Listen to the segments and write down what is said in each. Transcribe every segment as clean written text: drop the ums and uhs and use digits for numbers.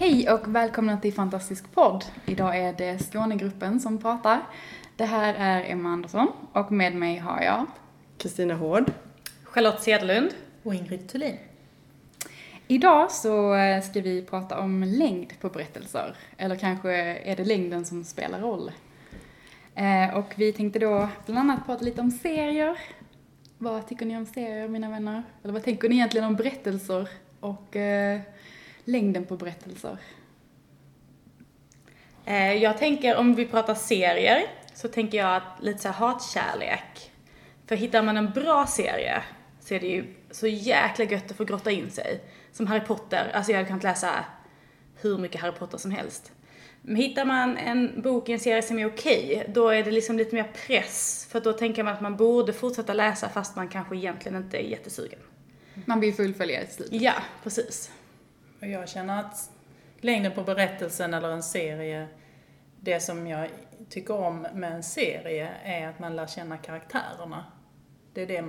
Hej och välkomna till Fantastisk Podd. Idag är det Skånegruppen som pratar. Det här är Emma Andersson och med mig har jag Kristina Hård, Charlotte Sederlund och Ingrid Thulin. Idag så ska vi prata om längd på berättelser. Eller kanske är det längden som spelar roll. Och vi tänkte då bland annat prata lite om serier. Vad tycker ni om serier, mina vänner? Eller vad tänker ni egentligen om berättelser och längden på berättelser? Jag tänker, om vi pratar serier, så tänker jag att lite så här hatkärlek. För hittar man en bra serie så är det ju så jäkla gött att få grotta in sig. Som Harry Potter. Alltså jag hade kunnat läsa hur mycket Harry Potter som helst. Men hittar man en bok i en serie som är okej, då är det liksom lite mer press. För då tänker man att man borde fortsätta läsa fast man kanske egentligen inte är jättesugen. Man blir fullfölja i slutet. Ja, precis. Och jag känner att längden på berättelsen eller en serie, det som jag tycker om med en serie är att man lär känna karaktärerna. Det är det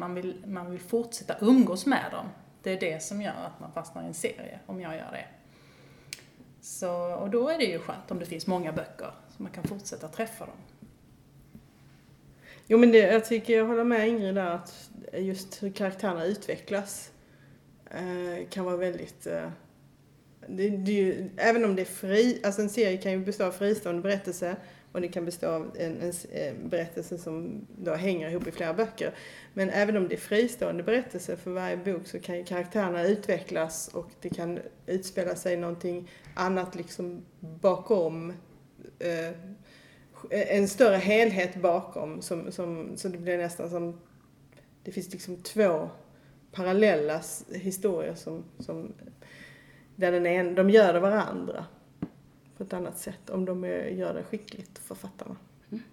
man vill fortsätta umgås med dem. Det är det som gör att man fastnar i en serie, om jag gör det. Så, och då är det ju skönt om det finns många böcker så man kan fortsätta träffa dem. Jo, men jag tycker jag håller med Ingrid där, att just hur karaktärerna utvecklas kan vara väldigt... Det är ju, även om det är fri, alltså en serie kan ju bestå av fristående berättelse och det kan bestå av en berättelse som då hänger ihop i flera böcker, men även om det är fristående berättelse för varje bok så kan ju karaktärerna utvecklas och det kan utspela sig någonting annat liksom bakom, en större helhet bakom, så det blir nästan som det finns liksom två parallella historier som där de gör det varandra på ett annat sätt om de gör det skickligt, författarna. Mm.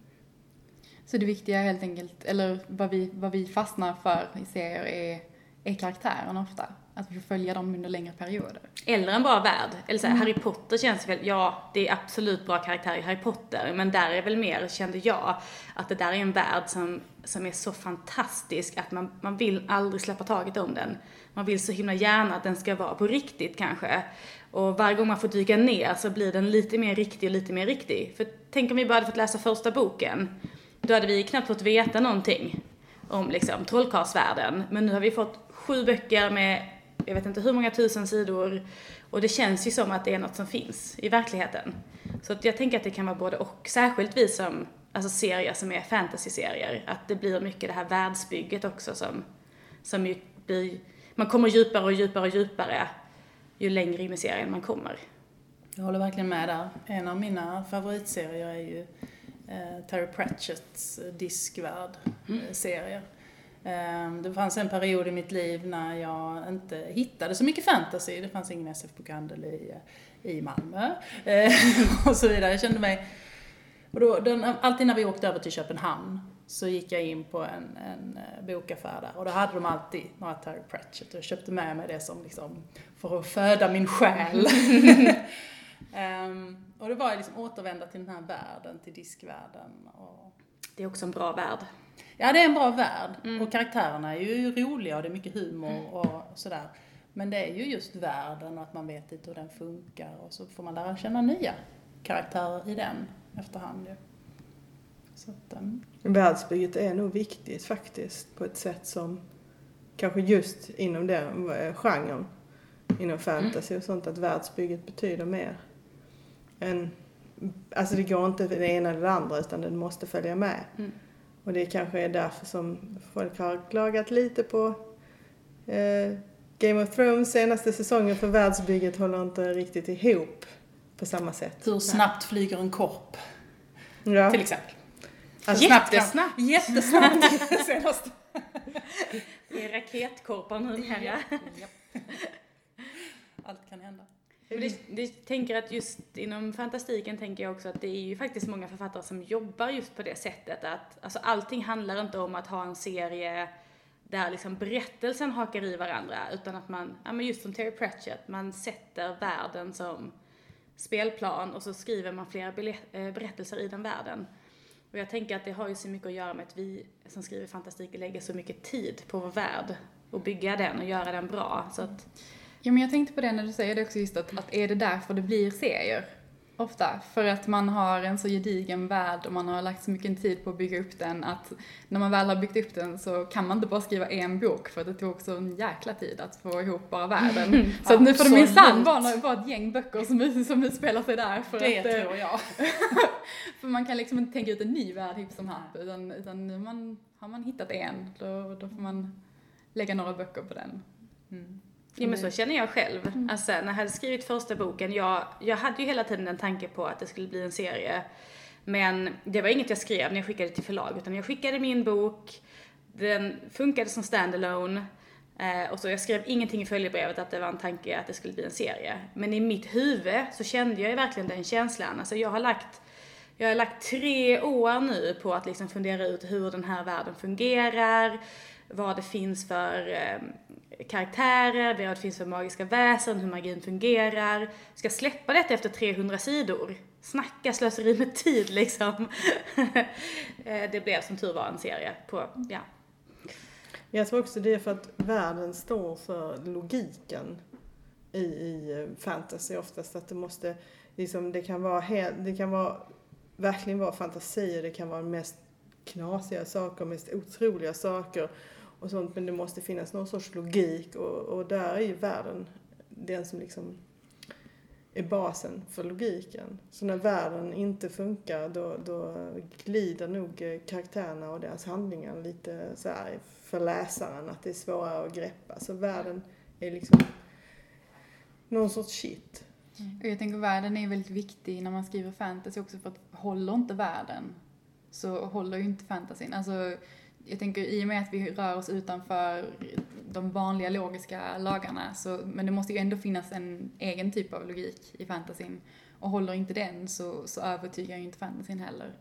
Så det viktiga helt enkelt, eller vad vi fastnar för i serier är karaktären ofta. Att vi får följa dem under längre perioder. Eller en bra värld. Eller så här, Harry Potter känns väl, ja det är absolut bra karaktär i Harry Potter. Men där är väl mer, kände jag, att det där är en värld som är så fantastisk att man vill aldrig släppa taget om den. Man vill så himla gärna att den ska vara på riktigt kanske. Och varje gång man får dyka ner så blir den lite mer riktig och lite mer riktig. För tänk om vi bara hade fått läsa första boken. Då hade vi knappt fått veta någonting om liksom trollkarlsvärlden. Men nu har vi fått 7 böcker med jag vet inte hur många tusen sidor. Och det känns ju som att det är något som finns i verkligheten. Så att jag tänker att det kan vara både och. Särskilt vi som, alltså serier som är fantasy-serier. Att det blir mycket det här världsbygget också. Som ju blir, man kommer djupare och djupare och djupare ju längre in i serien man kommer. Jag håller verkligen med där. En av mina favoritserier är ju Terry Pratchetts Discworld-serier. Det fanns en period i mitt liv när jag inte hittade så mycket fantasy. Det fanns ingen SF-bokhandel i Malmö och så vidare. Jag kände mig... Och då, alltid när vi åkte över till Köpenhamn så gick jag in på en bokaffär där. Och då hade de alltid några Terry Pratchett. Och jag köpte med mig det som liksom, för att föda min själ. Och det var jag liksom återvända till den här världen, till diskvärlden. Och... Det är också en bra värld. Ja, det är en bra värld. Mm. Och karaktärerna är ju roliga och det är mycket humor och sådär. Men det är ju just världen och att man vet inte hur den funkar. Och så får man lära känna nya karaktärer i den efterhand. Ju. Så att, världsbygget är nog viktigt faktiskt på ett sätt som kanske just inom den genren, inom fantasy och sånt, att världsbygget betyder mer än... Alltså det går inte det ena eller det andra utan den måste följa med. Mm. Och det kanske är därför som folk har klagat lite på Game of Thrones senaste säsongen, för världsbygget håller inte riktigt ihop på samma sätt. Hur snabbt flyger en korp? Ja. Till exempel. Alltså, jättesnabbt. Jättesnabbt. Senast. Det är raketkorpar nu här. Allt kan hända. Det tänker att just inom fantastiken tänker jag också att det är ju faktiskt många författare som jobbar just på det sättet att alltså allting handlar inte om att ha en serie där liksom berättelsen hakar i varandra utan att man, ja men just som Terry Pratchett, man sätter världen som spelplan och så skriver man flera berättelser i den världen. Och jag tänker att det har ju så mycket att göra med att vi som skriver fantastik lägger så mycket tid på vår värld och bygga den och göra den bra. Så att... Ja, men jag tänkte på det när du säger det också just att är det därför det blir serier? Ofta, för att man har en så gedigen värld och man har lagt så mycket tid på att bygga upp den att när man väl har byggt upp den så kan man inte bara skriva en bok för att det tog också en jäkla tid att få ihop bara världen. Mm, så att nu får de minsann bara ett gäng böcker som spelar sig där. För det att, tror jag. För man kan liksom inte tänka ut en ny värld hipp som happ utan nu har man hittat en då får man lägga några böcker på den. Mm. Ja, men så känner jag själv. Alltså, när jag hade skrivit första boken, jag hade ju hela tiden en tanke på att det skulle bli en serie. Men det var inget jag skrev när jag skickade till förlag, utan jag skickade min bok. Den funkade som standalone. Och så jag skrev ingenting i följebrevet att det var en tanke att det skulle bli en serie. Men i mitt huvud så kände jag ju verkligen den känslan. Alltså, jag har lagt 3 år nu på att liksom fundera ut hur den här världen fungerar. Vad det finns för... karaktärer, vad det finns för magiska väsen, hur magin fungerar. Ska släppa detta efter 300 sidor. Snacka slöseri med tid liksom. Det blev som tur var en serie på, ja. Jag tror också det är för att världen står för logiken i fantasy oftast att det måste liksom, det kan vara verkligen vara fantasier, det kan vara mest knasiga saker, mest otroliga saker. Och sånt, men det måste finnas någon sorts logik och där är ju världen den som liksom är basen för logiken. Så när världen inte funkar då glider nog karaktärerna och deras handlingar lite så här för läsaren att det är svårare att greppa. Så världen är liksom någon sorts shit. Och jag tänker världen är väldigt viktig när man skriver fantasy också för att håller inte världen så håller ju inte fantasin. Alltså... Jag tänker i och med att vi rör oss utanför de vanliga logiska lagarna. Men det måste ju ändå finnas en egen typ av logik i fantasin. Och håller inte den så övertygar ju inte fantasin heller.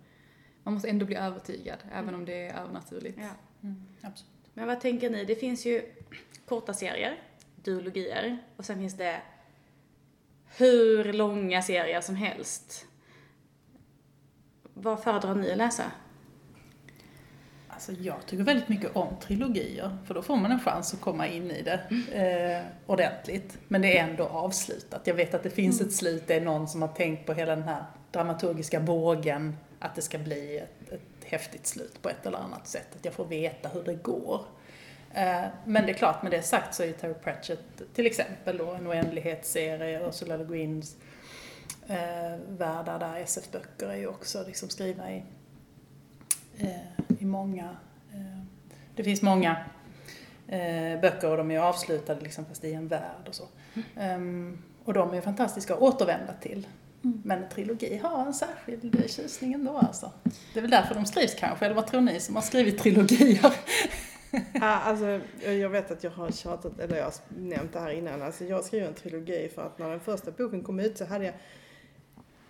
Man måste ändå bli övertygad även om det är övernaturligt. Ja. Mm. Absolut. Men vad tänker ni? Det finns ju korta serier, duologier. Och sen finns det hur långa serier som helst. Vad föredrar ni att läsa? Alltså jag tycker väldigt mycket om trilogier. För då får man en chans att komma in i det ordentligt. Men det är ändå avslutat. Jag vet att det finns ett slut. Det är någon som har tänkt på hela den här dramaturgiska vågen. Att det ska bli ett häftigt slut på ett eller annat sätt. Att jag får veta hur det går. Men det är klart, med det sagt så är Terry Pratchett till exempel då, en oändlighetsserie. Ursula Le Guins världar där SF-böcker är ju också liksom skrivna i många, det finns många böcker och de är avslutade liksom fast i en värld och så. Och de är fantastiska att återvända till. Men trilogi har en särskild tjusning ändå alltså. Det är väl därför de skrivs kanske, eller vad tror ni som har skrivit trilogier? Alltså, jag vet att jag har tjatat, eller jag har nämnt det här innan. Alltså, jag skrev en trilogi för att när den första boken kom ut så hade jag,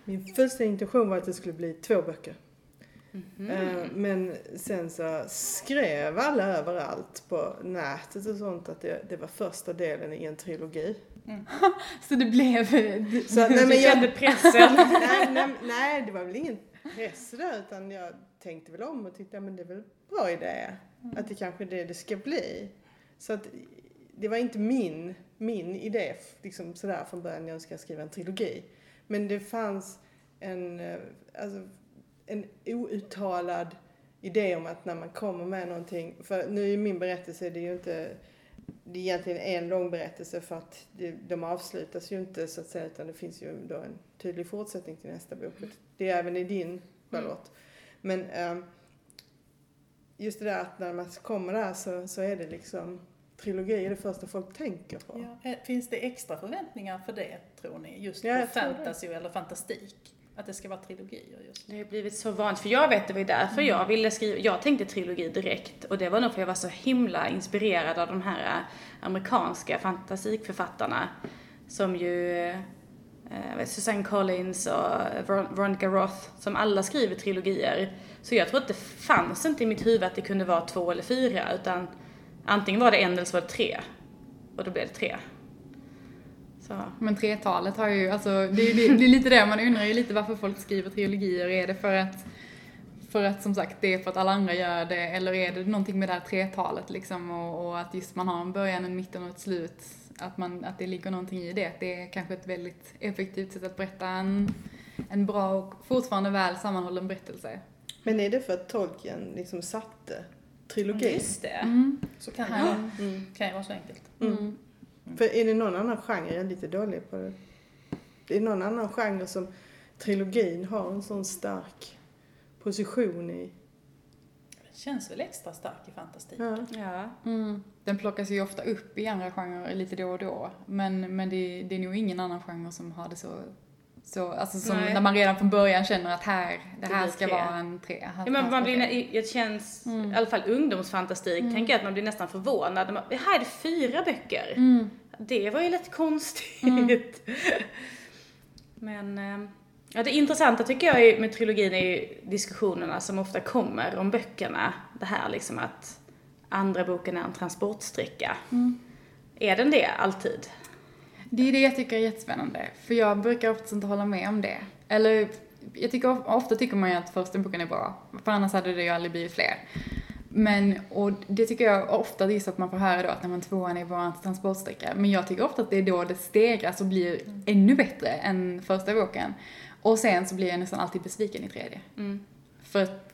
min första intention var att det skulle bli 2 böcker. Mm-hmm. Men sen så skrev alla överallt på nätet och sånt att det var första delen i en trilogi. Mm. Så det blev så, nej, men jag kände pressen. Nej, det var väl ingen press där, utan jag tänkte väl om och tyckte men det är väl en bra idé att det kanske är det ska bli. Så att det var inte min idé liksom sådär från början, jag ska skriva en trilogi. Men det fanns en outtalad idé om att när man kommer med någonting, för nu i min berättelse det är ju inte, det är egentligen en lång berättelse för att de avslutas ju inte så att säga, utan det finns ju då en tydlig fortsättning till nästa bok. Det är även i din, Charlotte. Men just det där att när man kommer där så är det liksom trilogi är det första folk tänker på. Ja. Finns det extra förväntningar för det tror ni? Just på fantasy eller fantastik? Att det ska vara trilogier just nu. Det har blivit så vanligt. För jag vet det var därför jag ville skriva. Jag tänkte trilogi direkt. Och det var nog för jag var så himla inspirerad av de här amerikanska fantasikförfattarna. Som ju Susanne Collins och Veronica Roth, som alla skriver trilogier. Så jag tror att det fanns inte i mitt huvud att det kunde vara 2 eller 4, utan antingen var det 1 eller så var det 3. Och då blev det 3. Så. Men 3-talet har ju, alltså, det är lite det man undrar ju lite varför folk skriver trilogier. Är det för att som sagt det är för att alla andra gör det, eller är det någonting med det här 3-talet liksom, och att just man har en början, en mitten och ett slut, att det ligger någonting i det. Det är kanske ett väldigt effektivt sätt att berätta en bra och fortfarande väl sammanhållen berättelse. Men är det för att Tolkien liksom satte trilogin? Just det. Mm. Så kan det vara så enkelt. Mm. Mm. För är det någon annan genre, jag är lite dålig på det. Är det någon annan genre som trilogin har en sån stark position i? Det känns väl extra stark i fantastiken. Ja. Ja. Mm. Den plockas ju ofta upp i andra genrer lite då och då. Men det är nog ingen annan genre som har det så alltså som när man redan från början känner att det här ska vara en 3. Ja, men man blir, det känns i alla fall ungdomsfantastik. Tänker jag att man blir nästan förvånad. Det här är det 4 böcker. Mm. Det var ju lite konstigt. Mm. Men ja, det intressanta tycker jag med trilogin är ju diskussionerna som ofta kommer om böckerna. Det här liksom att andra boken är en transportsträcka. Mm. Är den det alltid? Det är det jag tycker är jättespännande. För jag brukar ofta inte hålla med om det. Eller jag tycker ofta tycker man ju att första boken är bra. För annars hade det ju aldrig blivit fler. Men, och det tycker jag ofta, det är så att man får höra då att när man 2:an är bara en transportsträcka. Men jag tycker ofta att det är då det stegras och blir ännu bättre än första boken. Och sen så blir jag nästan alltid besviken i 3:e. Mm. För att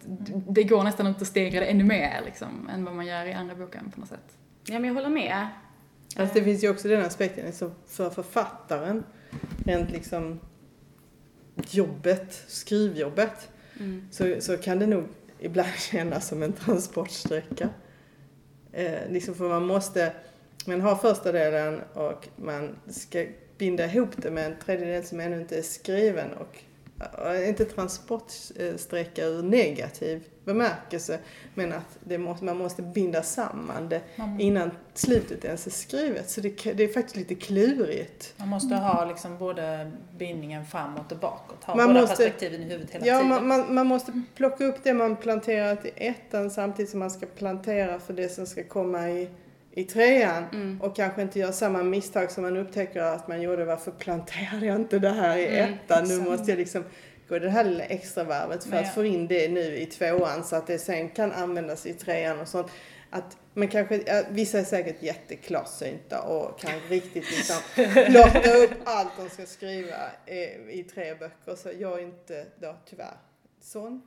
det går nästan inte att stegra det ännu mer liksom, än vad man gör i andra boken på något sätt. Ja, men jag håller med. Alltså, det finns ju också den aspekten liksom, för författaren. Rent liksom jobbet, skrivjobbet. Mm. Så kan det nog ibland kännas som en transportsträcka. Liksom för man har första delen och man ska binda ihop det med en tredjedel som ännu inte är skriven och inte transportsträcka ur negativ bemärkelse, men att man måste binda samman det innan slutet ens är skrivet, så det är faktiskt lite klurigt. Man måste ha liksom både bindningen framåt och bakåt, ha man båda måste, perspektiven i huvudet hela tiden. Man måste plocka upp det man planterat i 1:an samtidigt som man ska plantera för det som ska komma i 3:an och kanske inte göra samma misstag som man upptäcker att man gjorde. Varför planterade jag inte det här i 1:an? Nu måste jag liksom gå det här lilla extra varvet för att få in det nu i 2:an så att det sen kan användas i 3:an och sånt. Att man kanske, vissa är säkert jätteklarsynta och kan riktigt liksom låta upp allt de ska skriva i 3 böcker. Så jag är inte då tyvärr sån,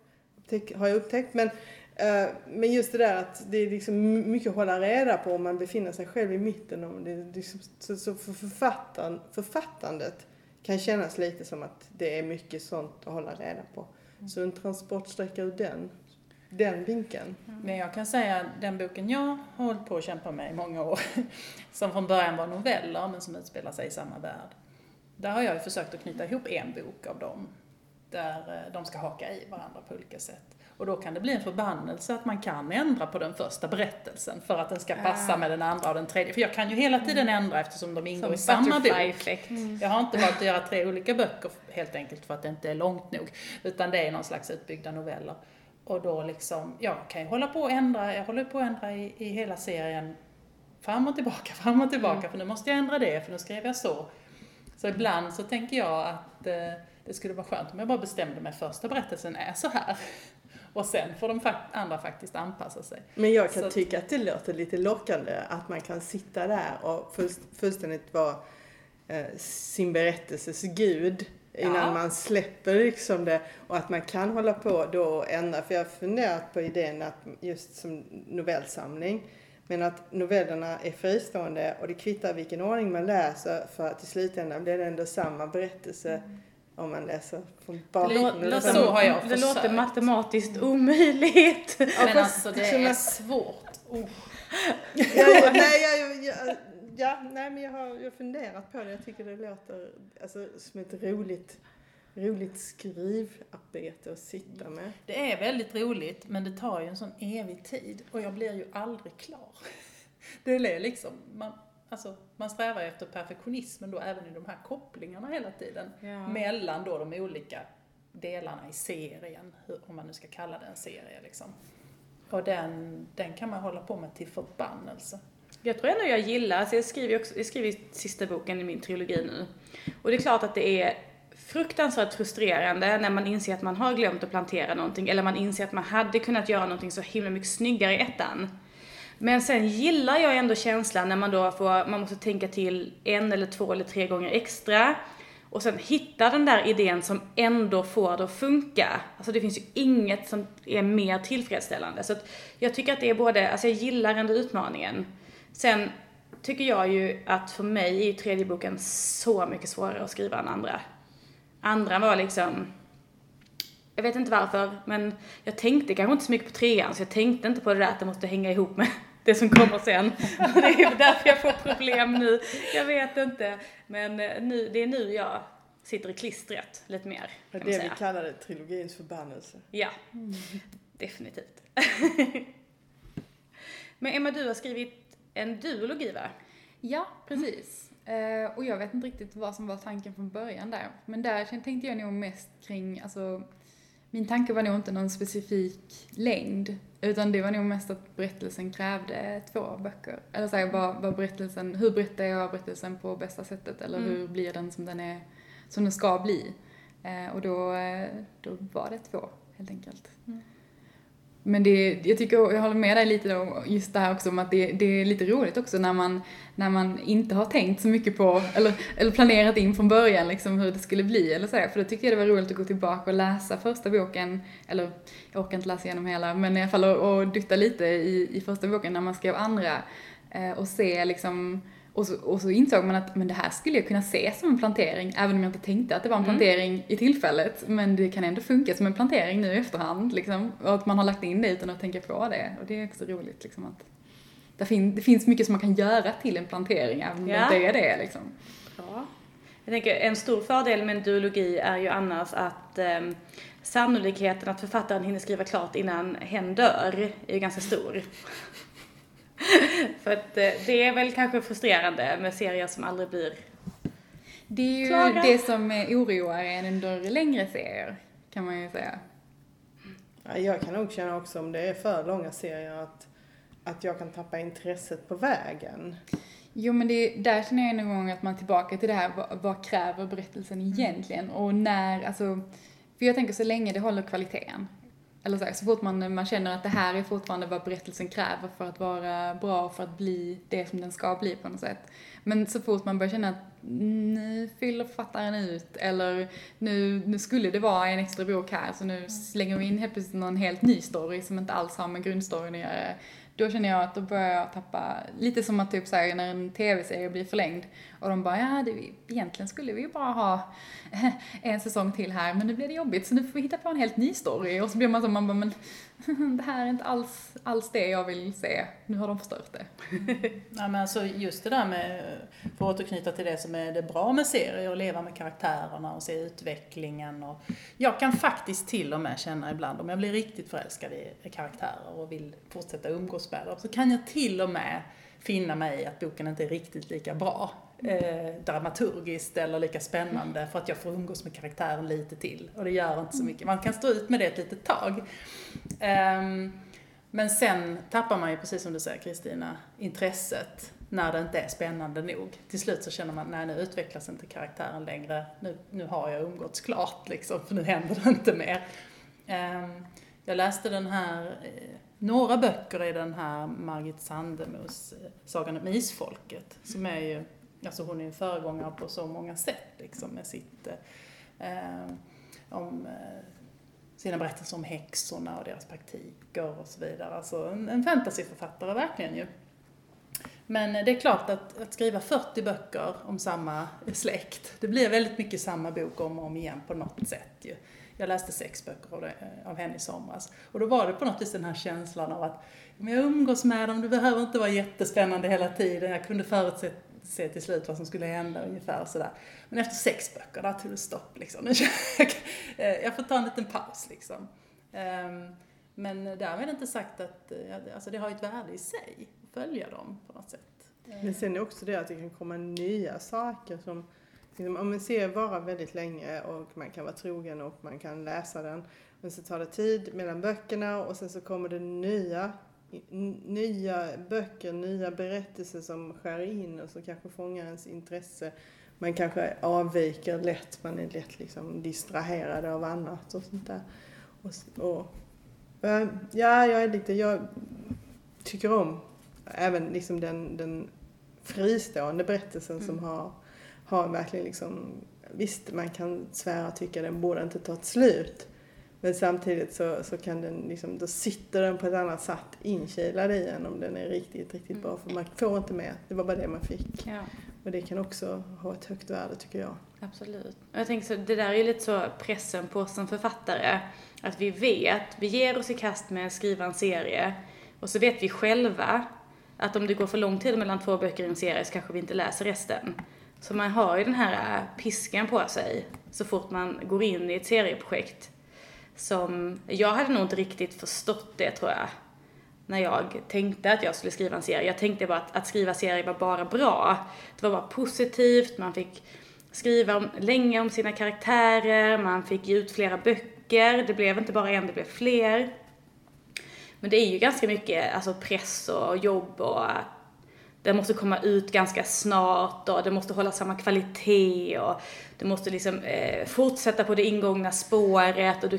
har jag upptäckt. Men just det där att det är liksom mycket att hålla reda på om man befinner sig själv i mitten. Och det liksom, så för författandet kan kännas lite som att det är mycket sånt att hålla reda på. Så en transportsträcka ur den vinkeln. Men jag kan säga den boken jag har hållit på att kämpa med i många år, som från början var noveller men som utspelar sig i samma värld. Där har jag försökt att knyta ihop en bok av dem. Där de ska haka i varandra på olika sätt. Och då kan det bli en förbannelse att man kan ändra på den första berättelsen för att den ska passa med den andra och den tredje. För jag kan ju hela tiden ändra eftersom de ingår i samma bok. Jag har inte valt att göra 3 olika böcker helt enkelt för att det inte är långt nog. Utan det är någon slags utbyggda noveller. Och då liksom, jag kan ju hålla på och ändra. Jag håller på att ändra i hela serien fram och tillbaka. För nu måste jag ändra det, för nu skrev jag så. Så ibland så tänker jag att det skulle vara skönt om jag bara bestämde mig, första berättelsen är så här. Och sen får de andra faktiskt anpassa sig. Men jag kan tycka att det låter lite lockande att man kan sitta där och fullständigt vara sin berättelses gud innan man släpper liksom det. Och att man kan hålla på då och ändra. För jag har funderat på idén att just som novellsamling. Men att novellerna är fristående och det kvittar vilken ordning man läser, för att i slutändan blir det ändå samma berättelse. Om man läser från bakgrunden. Det låter matematiskt omöjligt. Ja, men alltså det är svårt. Oh. Men jag har funderat på det. Jag tycker det låter alltså, som ett roligt skrivarbete att sitta med. Det är väldigt roligt, men det tar ju en sån evig tid. Och jag blir ju aldrig klar. Det är liksom... Man, Alltså man strävar efter perfektionismen då även i de här kopplingarna hela tiden. Ja. Mellan då de olika delarna i serien. Om man nu ska kalla det en serie liksom. Och den kan man hålla på med till förbannelse. Jag tror ändå jag gillar, alltså jag skriver sista boken i min trilogi nu. Och det är klart att det är fruktansvärt frustrerande när man inser att man har glömt att plantera någonting. Eller man inser att man hade kunnat göra någonting så himla mycket snyggare i ettan. Men sen gillar jag ändå känslan när man då får, man måste tänka till 1, 2 eller 3 gånger extra. Och sen hitta den där idén som ändå får det att funka. Alltså det finns ju inget som är mer tillfredsställande. Så att jag tycker att det är både, alltså jag gillar ändå utmaningen. Sen tycker jag ju att för mig är tredje boken så mycket svårare att skriva än andra. Andra var liksom, jag vet inte varför, men jag tänkte kanske inte så mycket på trean. Så jag tänkte inte på det där att det måste hänga ihop med det som kommer sen. Och det är därför jag får problem nu. Jag vet inte. Men nu, det är nu jag sitter i klistret lite mer. Det är det vi kallar det, trilogins förbannelse. Ja, definitivt. Men Emma, du har skrivit en duologi, va? Ja, precis. Och jag vet inte riktigt vad som var tanken från början där. Men där tänkte jag nog mest kring... Alltså, min tanke var nog inte någon specifik längd. Utan det var nog mest att berättelsen krävde 2 böcker. Eller så här, vad berättelsen, hur berättar jag berättelsen på bästa sättet? Eller hur blir den som den är, som den ska bli? Och då var det 2 helt enkelt. Mm. Men det, jag tycker, jag håller med dig lite om just det här också, om att det är lite roligt också när man inte har tänkt så mycket på eller planerat in från början liksom hur det skulle bli eller så här. För då tyckte jag det var roligt att gå tillbaka och läsa första boken, eller jag orkar inte läsa igenom hela, men i alla fall och dutta lite i första boken när man skrev andra och se liksom. Och så insåg man att men det här skulle jag kunna se som en plantering. Även om jag inte tänkte att det var en plantering i tillfället. Men det kan ändå funka som en plantering nu i efterhand. Liksom. Och att man har lagt in det utan att tänka på det. Och det är också roligt. Liksom, att det finns mycket som man kan göra till en plantering. Även om det är det. Liksom. Ja. Jag tänker en stor fördel med en duologi är ju annars att sannolikheten att författaren hinner skriva klart innan hen dör är ju ganska stor. För att det är väl kanske frustrerande med serier som aldrig blir. Det är ju klara. Det som oroar en under längre serier, kan man ju säga. Jag kan nog känna också om det är för långa serier att jag kan tappa intresset på vägen. Jo, men där känner jag någon gång att man är tillbaka till det här, vad kräver berättelsen egentligen? Och när, alltså, för jag tänker så länge det håller kvaliteten. Eller så fort man känner att det här är fortfarande vad berättelsen kräver för att vara bra och för att bli det som den ska bli på något sätt. Men så fort man börjar känna att nu fyller författaren ut eller nu skulle det vara en extra bok här så nu slänger vi in helt plötsligt någon helt ny story som inte alls har med grundstoryn att göra. Då känner jag att då börjar jag tappa lite som att typ så här, när en tv-serie blir förlängd och de bara egentligen skulle vi ju bara ha en säsong till här men nu blir det jobbigt så nu får vi hitta på en helt ny story och så blir man så man bara, men det här är inte alls det jag vill se, nu har de förstört det. Ja, men alltså just det där med, för att återknyta till det som är det bra med serier och leva med karaktärerna och se utvecklingen och jag kan faktiskt till och med känna ibland om jag blir riktigt förälskad i karaktärer och vill fortsätta umgås så kan jag till och med finna mig i att boken inte är riktigt lika bra dramaturgiskt eller lika spännande för att jag får umgås med karaktären lite till och det gör inte så mycket, man kan stå ut med det ett litet tag men sen tappar man ju precis som du säger Kristina intresset när det inte är spännande nog, till slut så känner man nej nu utvecklas inte karaktären längre nu har jag umgåtts klart liksom, för nu händer det inte mer jag läste den här några böcker i den här Margit Sandemos Sagan om isfolket som är ju, alltså hon är en föregångare på så många sätt liksom med sitt om sina berättelser om häxorna och deras praktiker och så vidare, alltså en fantasyförfattare verkligen ju. Men det är klart att skriva 40 böcker om samma släkt, det blir väldigt mycket samma bok om och om igen på något sätt ju. Jag läste 6 böcker av henne i somras. Och då var det på något vis den här känslan av att jag umgås med dem, det behöver inte vara jättespännande hela tiden. Jag kunde förutse till slut vad som skulle hända ungefär sådär. Men efter 6 böcker, där tog det stopp liksom. Jag får ta en liten paus liksom. Men därmed inte sagt att, alltså det har ett värde i sig att följa dem på något sätt. Men sen är också det att det kan komma nya saker som liksom, om man ser vara väldigt länge och man kan vara trogen och man kan läsa den, men så tar det tid mellan böckerna och sen så kommer det nya böcker, nya berättelser som skär in och så kanske fångar ens intresse. Man kanske avviker lätt, man är lätt liksom distraherad av annat och sånt där. Jag tycker om även liksom den fristående berättelsen som har verkligen liksom, visst man kan svära och tycka den borde inte ta ett slut. Men samtidigt så kan den liksom, då sitter den på ett annat sätt inkilad i en om den är riktigt, riktigt bra. För man får inte med, det var bara det man fick. Ja. Och det kan också ha ett högt värde tycker jag. Absolut. Och jag tänker så, det där är ju lite så pressen på oss som författare. Att vi vet, vi ger oss i kast med att skriva en serie. Och så vet vi själva att om det går för lång tid mellan två böcker i en serie så kanske vi inte läser resten. Så man har ju den här pisken på sig så fort man går in i ett serieprojekt. Som jag hade nog inte riktigt förstått det tror jag. När jag tänkte att jag skulle skriva en serie. Jag tänkte bara att skriva serier var bara bra. Det var bara positivt. Man fick skriva länge om sina karaktärer. Man fick ge ut flera böcker. Det blev inte bara en, det blev fler. Men det är ju ganska mycket alltså press och jobb. Och det måste komma ut ganska snart. Och det måste hålla samma kvalitet. Och det måste liksom fortsätta på det ingångna spåret. Och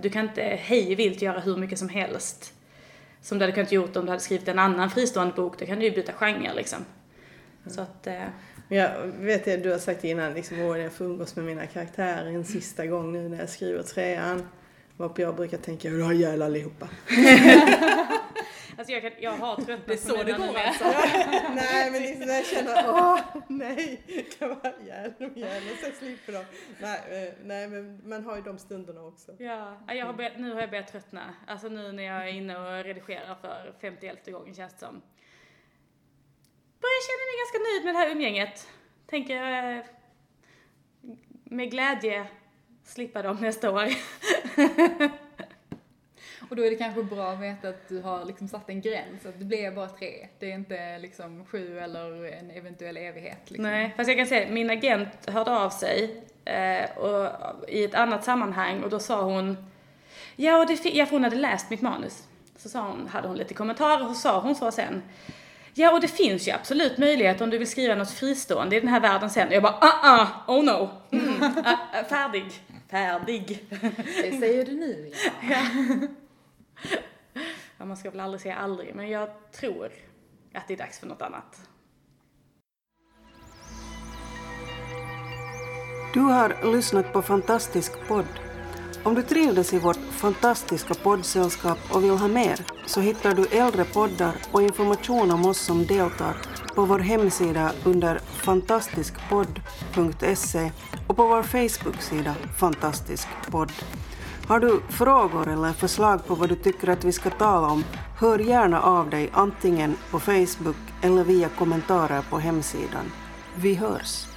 du kan inte hejvilt göra hur mycket som helst. Som det hade kunnat gjort om du hade skrivit en annan fristående bok. Då kan du ju byta genre liksom. Mm. Så att, jag vet det du har sagt innan. Liksom, jag får umgås med mina karaktärer en sista gång nu när jag skriver trean. Varpå jag brukar tänka, hur har jag allihopa? Alltså jag har tröttnat. Det är så det går alltså. Nej, men liksom jag känner, nej. Kan vara jävla och sen slipper de. Nej, men man har ju de stunderna också. Ja, nu har jag börjat tröttna. Alltså nu när jag är inne och redigerar för 50:e gången känns det som. Jag känner mig ganska nöjd med det här umgänget. Tänker jag med glädje slippa dem nästa år. Och då är det kanske bra att veta att du har liksom satt en gräns. Att det blev bara 3. Det är inte liksom 7 eller en eventuell evighet. Liksom. Nej, fast jag kan säga att min agent hörde av sig och i ett annat sammanhang. Och då sa hon, för hon hade läst mitt manus. Så sa hon, hade hon lite kommentarer och sa hon så sen. Ja, och det finns ju absolut möjlighet om du vill skriva något fristående i den här världen sen. Jag bara, oh no, färdig. Det säger du nu, ja. Man ska väl aldrig säga aldrig, men jag tror att det är dags för något annat. Du har lyssnat på Fantastisk Podd. Om du trivdes i vårt fantastiska poddsällskap och vill ha mer så hittar du äldre poddar och information om oss som deltar på vår hemsida under fantastiskpodd.se och på vår Facebook-sida Fantastisk Podd. Har du frågor eller förslag på vad du tycker att vi ska tala om, hör gärna av dig antingen på Facebook eller via kommentarer på hemsidan. Vi hörs!